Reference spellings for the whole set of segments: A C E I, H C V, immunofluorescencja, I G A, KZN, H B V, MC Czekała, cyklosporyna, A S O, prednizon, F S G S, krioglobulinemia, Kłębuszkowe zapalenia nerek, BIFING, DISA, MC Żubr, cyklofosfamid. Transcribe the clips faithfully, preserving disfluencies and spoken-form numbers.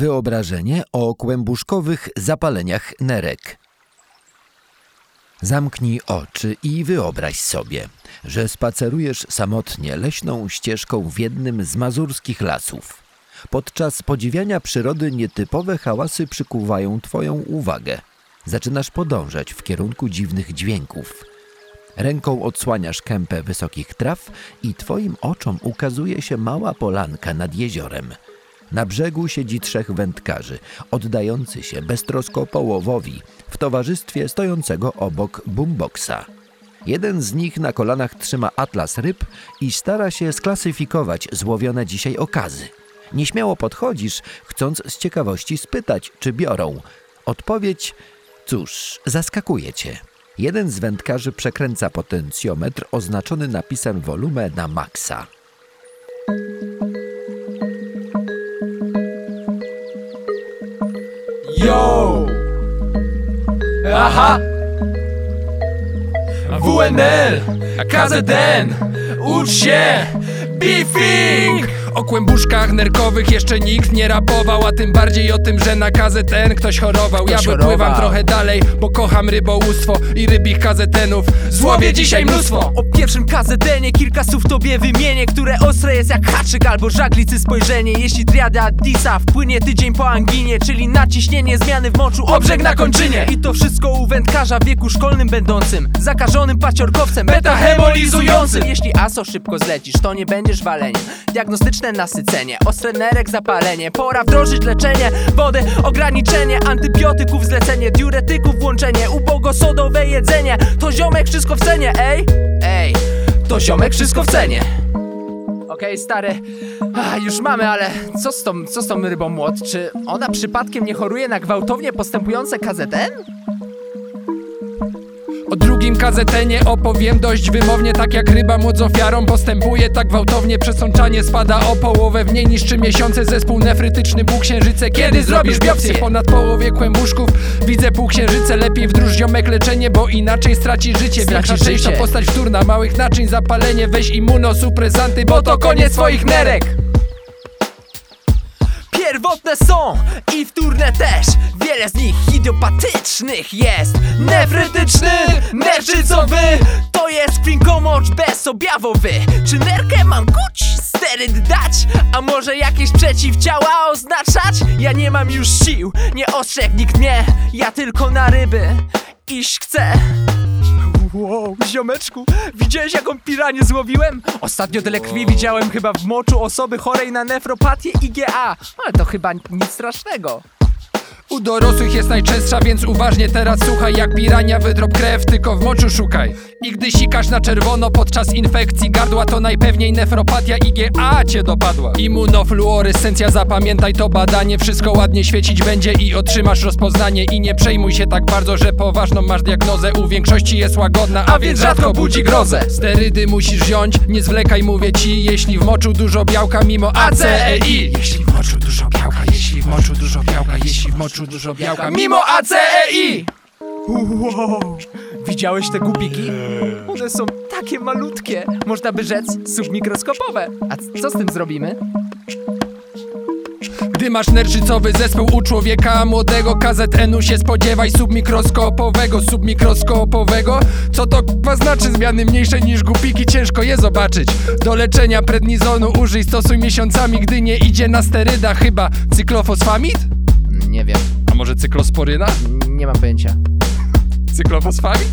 wyobrażenie o kłębuszkowych zapaleniach nerek. Zamknij oczy i wyobraź sobie, że spacerujesz samotnie leśną ścieżką w jednym z mazurskich lasów. Podczas podziwiania przyrody nietypowe hałasy przykuwają twoją uwagę. Zaczynasz podążać w kierunku dziwnych dźwięków. Ręką odsłaniasz kępę wysokich traw i twoim oczom ukazuje się mała polanka nad jeziorem. Na brzegu siedzi trzech wędkarzy, oddający się beztrosko połowowi w towarzystwie stojącego obok boomboxa. Jeden z nich na kolanach trzyma atlas ryb i stara się sklasyfikować złowione dzisiaj okazy. Nieśmiało podchodzisz, chcąc z ciekawości spytać, czy biorą. Odpowiedź, cóż, zaskakuje cię. Jeden z wędkarzy przekręca potencjometr oznaczony napisem wolumę na maksa. Yo! Aha! W N L, K Z N, ucz się! BIFING! O kłębuszkach nerkowych jeszcze nikt nie rapował, a tym bardziej o tym, że na K Z N ktoś chorował. Ktoś ja wypływam chorował. Trochę dalej, bo kocham rybołówstwo i rybich K Z N-ów. Złowię dzisiaj mnóstwo! O pierwszym K Z N-ie kilka słów tobie wymienię, które ostre jest jak haczyk albo żaglicy spojrzenie. Jeśli triada DISA wpłynie tydzień po anginie, czyli naciśnienie, zmiany w moczu, obrzeg na kończynie. I to wszystko u wędkarza w wieku szkolnym będącym, zakażonym paciorkowcem, metahemolizującym. Jeśli A S O szybko zlecisz, to nie będziesz waleniem. Diagnostyczny nasycenie, ostre nerek zapalenie. Pora wdrożyć leczenie, wody ograniczenie, antybiotyków zlecenie, diuretyków włączenie, ubogosodowe jedzenie. To ziomek wszystko w cenie, ej, ej, to ziomek wszystko w cenie. Okej, stary, a, już mamy, ale co z tą, co z tą rybą młot? Czy ona przypadkiem nie choruje na gwałtownie postępujące K Z N? O drugim K Z N-ie opowiem dość wymownie. Tak jak ryba młodz ofiarą postępuje, tak gwałtownie przesączanie spada o połowę. W niej niszczy miesiące zespół nefrytyczny półksiężyce. Kiedy zrobisz biopsję? Ponad połowie kłębuszków widzę półksiężyce. Lepiej wdróż ziomek leczenie, bo inaczej straci życie. Wielka część to postać wtórna małych naczyń zapalenie. Weź immunosupresanty, bo to koniec swoich nerek. Pierwotne są i wtórne też, wiele z nich idiopatycznych jest. Nefrytyczny, nerczycowy, to jest finkomocz bezobjawowy. Czy nerkę mam kuć, steryt dać, a może jakieś przeciwciała oznaczać? Ja nie mam już sił, nie ostrzegł nikt mnie, ja tylko na ryby iść chcę. Wow, ziomeczku, widziałeś jaką piranię złowiłem? Ostatnio tyle krwi widziałem chyba w moczu osoby chorej na nefropatię I G A. Ale to chyba nic strasznego. U dorosłych jest najczęstsza, więc uważnie teraz słuchaj. Jak pirania wydrop krew, tylko w moczu szukaj. I gdy sikasz na czerwono podczas infekcji gardła, to najpewniej nefropatia I G A cię dopadła. Immunofluorescencja, zapamiętaj to badanie. Wszystko ładnie świecić będzie i otrzymasz rozpoznanie. I nie przejmuj się tak bardzo, że poważną masz diagnozę. U większości jest łagodna, a więc rzadko budzi grozę. Sterydy musisz wziąć, nie zwlekaj mówię ci. Jeśli w moczu dużo białka mimo A C E I. Jeśli w moczu dużo białka, jeśli w moczu dużo białka, jeśli w moczu dużo białka, mimo A C E I! Wow. Widziałeś te gubiki? One są takie malutkie, można by rzec submikroskopowe. A co z tym zrobimy? Gdy masz nerczycowy zespół u człowieka młodego K Z N-u się spodziewaj submikroskopowego, submikroskopowego. Co to k***a znaczy? Zmiany mniejsze niż głupiki, ciężko je zobaczyć. Do leczenia prednizonu użyj, stosuj miesiącami, gdy nie idzie na steryda. Chyba cyklofosfamid? Nie wiem. A może cyklosporyna? Nie mam pojęcia. Cyklofosfamid?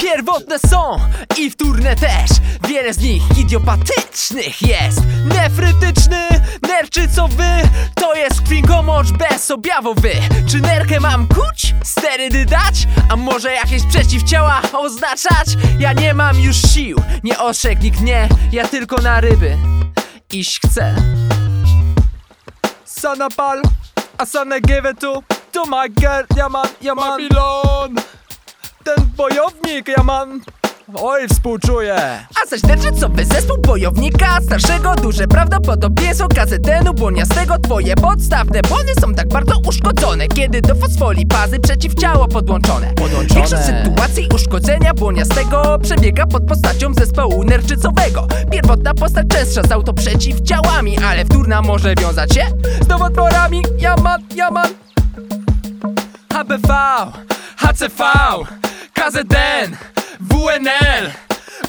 Pierwotne są i wtórne też, wiele z nich idiopatycznych jest. Nefrytyczny, nerczycowy, to jest krwingomocz bezobjawowy. Czy nerkę mam kuć, sterydy dać, a może jakieś przeciwciała oznaczać? Ja nie mam już sił, nie ostrzegł nikt mnie, ja tylko na ryby iść chcę. Sanapal, Asana give it to, to my girl, ja man, ja man. Babylon, ten bojownik, ja man. Oj, współczuję. A serdeczycowy zespół bojownika starszego. Duże prawdopodobieństwo K Z N-u błoniastego. Twoje podstawne błony są tak bardzo uszkodzone, kiedy do fosfolipazy przeciwciało podłączone. podłączone Większość sytuacji uszkodzenia błoniastego przebiega pod postacią zespołu nerczycowego. Pierwotna postać częstsza z autoprzeciwciałami, ale wtórna może wiązać się z nowotworami. Jaman, jaman H B V, H C V, K Z N, W N L,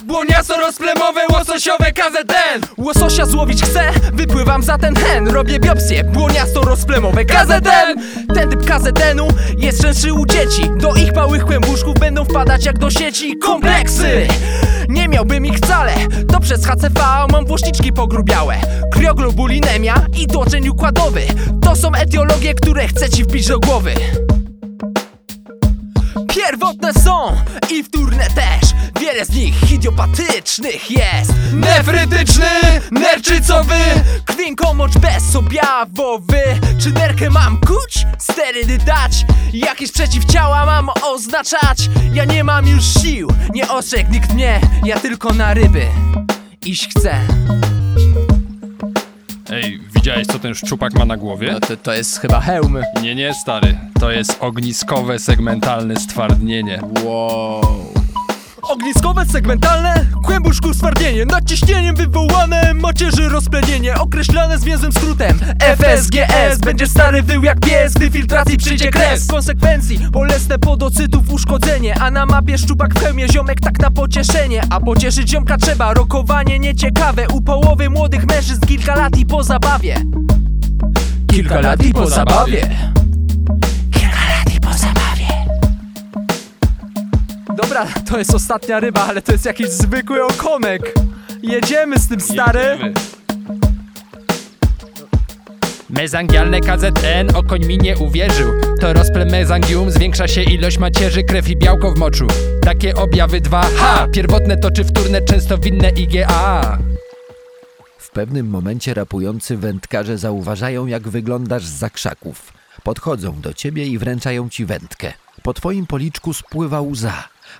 błoniasto rozplemowe łososiowe K Z N. Łososia złowić chcę, wypływam za ten hen. Robię biopsję, błoniasto rozplemowe K Z N. Ten typ K Z N-u jest częstszy u dzieci. Do ich małych kłębuszków będą wpadać jak do sieci kompleksy. Nie miałbym ich wcale, to przez H C V mam włośniczki pogrubiałe, krioglobulinemia i tłoczeń układowy. To są etiologie, które chcę ci wbić do głowy. Pierwotne są i wtórne też. Wiele z nich idiopatycznych jest. Nefrytyczny, nerczycowy, kwinkomocz bezobjawowy. Czy nerkę mam kuć? Sterydy dać? Jakieś przeciwciała mam oznaczać? Ja nie mam już sił, nie ostrzegł nikt mnie. Ja tylko na ryby iść chcę. Ej, widziałeś co ten szczupak ma na głowie? No to, to jest chyba hełm. Nie, nie stary, to jest ogniskowe segmentalne stwardnienie. Wow. Ogniskowe segmentalne, kłębuszku stwardnienie. Naciśnieniem wywołane, macierzy rozplenienie. Określane zwięzłym skrótem F S G S. Będziesz stary wył jak pies, gdy filtracji przyjdzie kres. Konsekwencji, bolesne podocytów uszkodzenie. A na mapie szczupak w hełmie, ziomek tak na pocieszenie. A pocieszyć ziomka trzeba, rokowanie nieciekawe. U połowy młodych mężczyzn kilka lat i po zabawie. Kilka lat i po zabawie. Dobra, to jest ostatnia ryba, ale to jest jakiś zwykły okomek. Jedziemy z tym, stary. Jedziemy. Mezangialne K Z N, okoń mi nie uwierzył. To rozple mezangium, zwiększa się ilość macierzy, krew i białko w moczu. Takie objawy dwa. Ha! Pierwotne to czy wtórne, często winne I G A. W pewnym momencie rapujący wędkarze zauważają, jak wyglądasz zza krzaków. Podchodzą do ciebie i wręczają ci wędkę. Po twoim policzku spływa łza.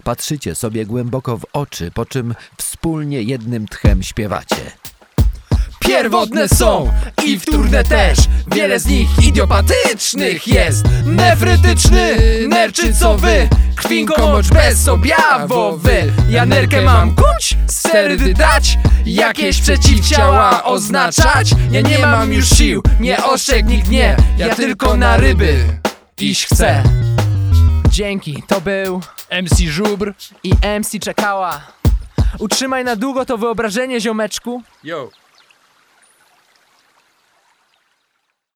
Patrzycie sobie głęboko w oczy, po czym wspólnie jednym tchem śpiewacie. Pierwotne są i wtórne też. Wiele z nich idiopatycznych jest. Nefrytyczny, nerczycowy, kwinkomocz bezobjawowy. Ja nerkę mam kuć, sterydy dać, jakieś przeciwciała oznaczać. Ja nie mam już sił, nie oszczekł nikt nie. Ja tylko na ryby iść chcę. Dzięki, to był M C Żubr i M C Czekała. Utrzymaj na długo to wyobrażenie, ziomeczku. Yo.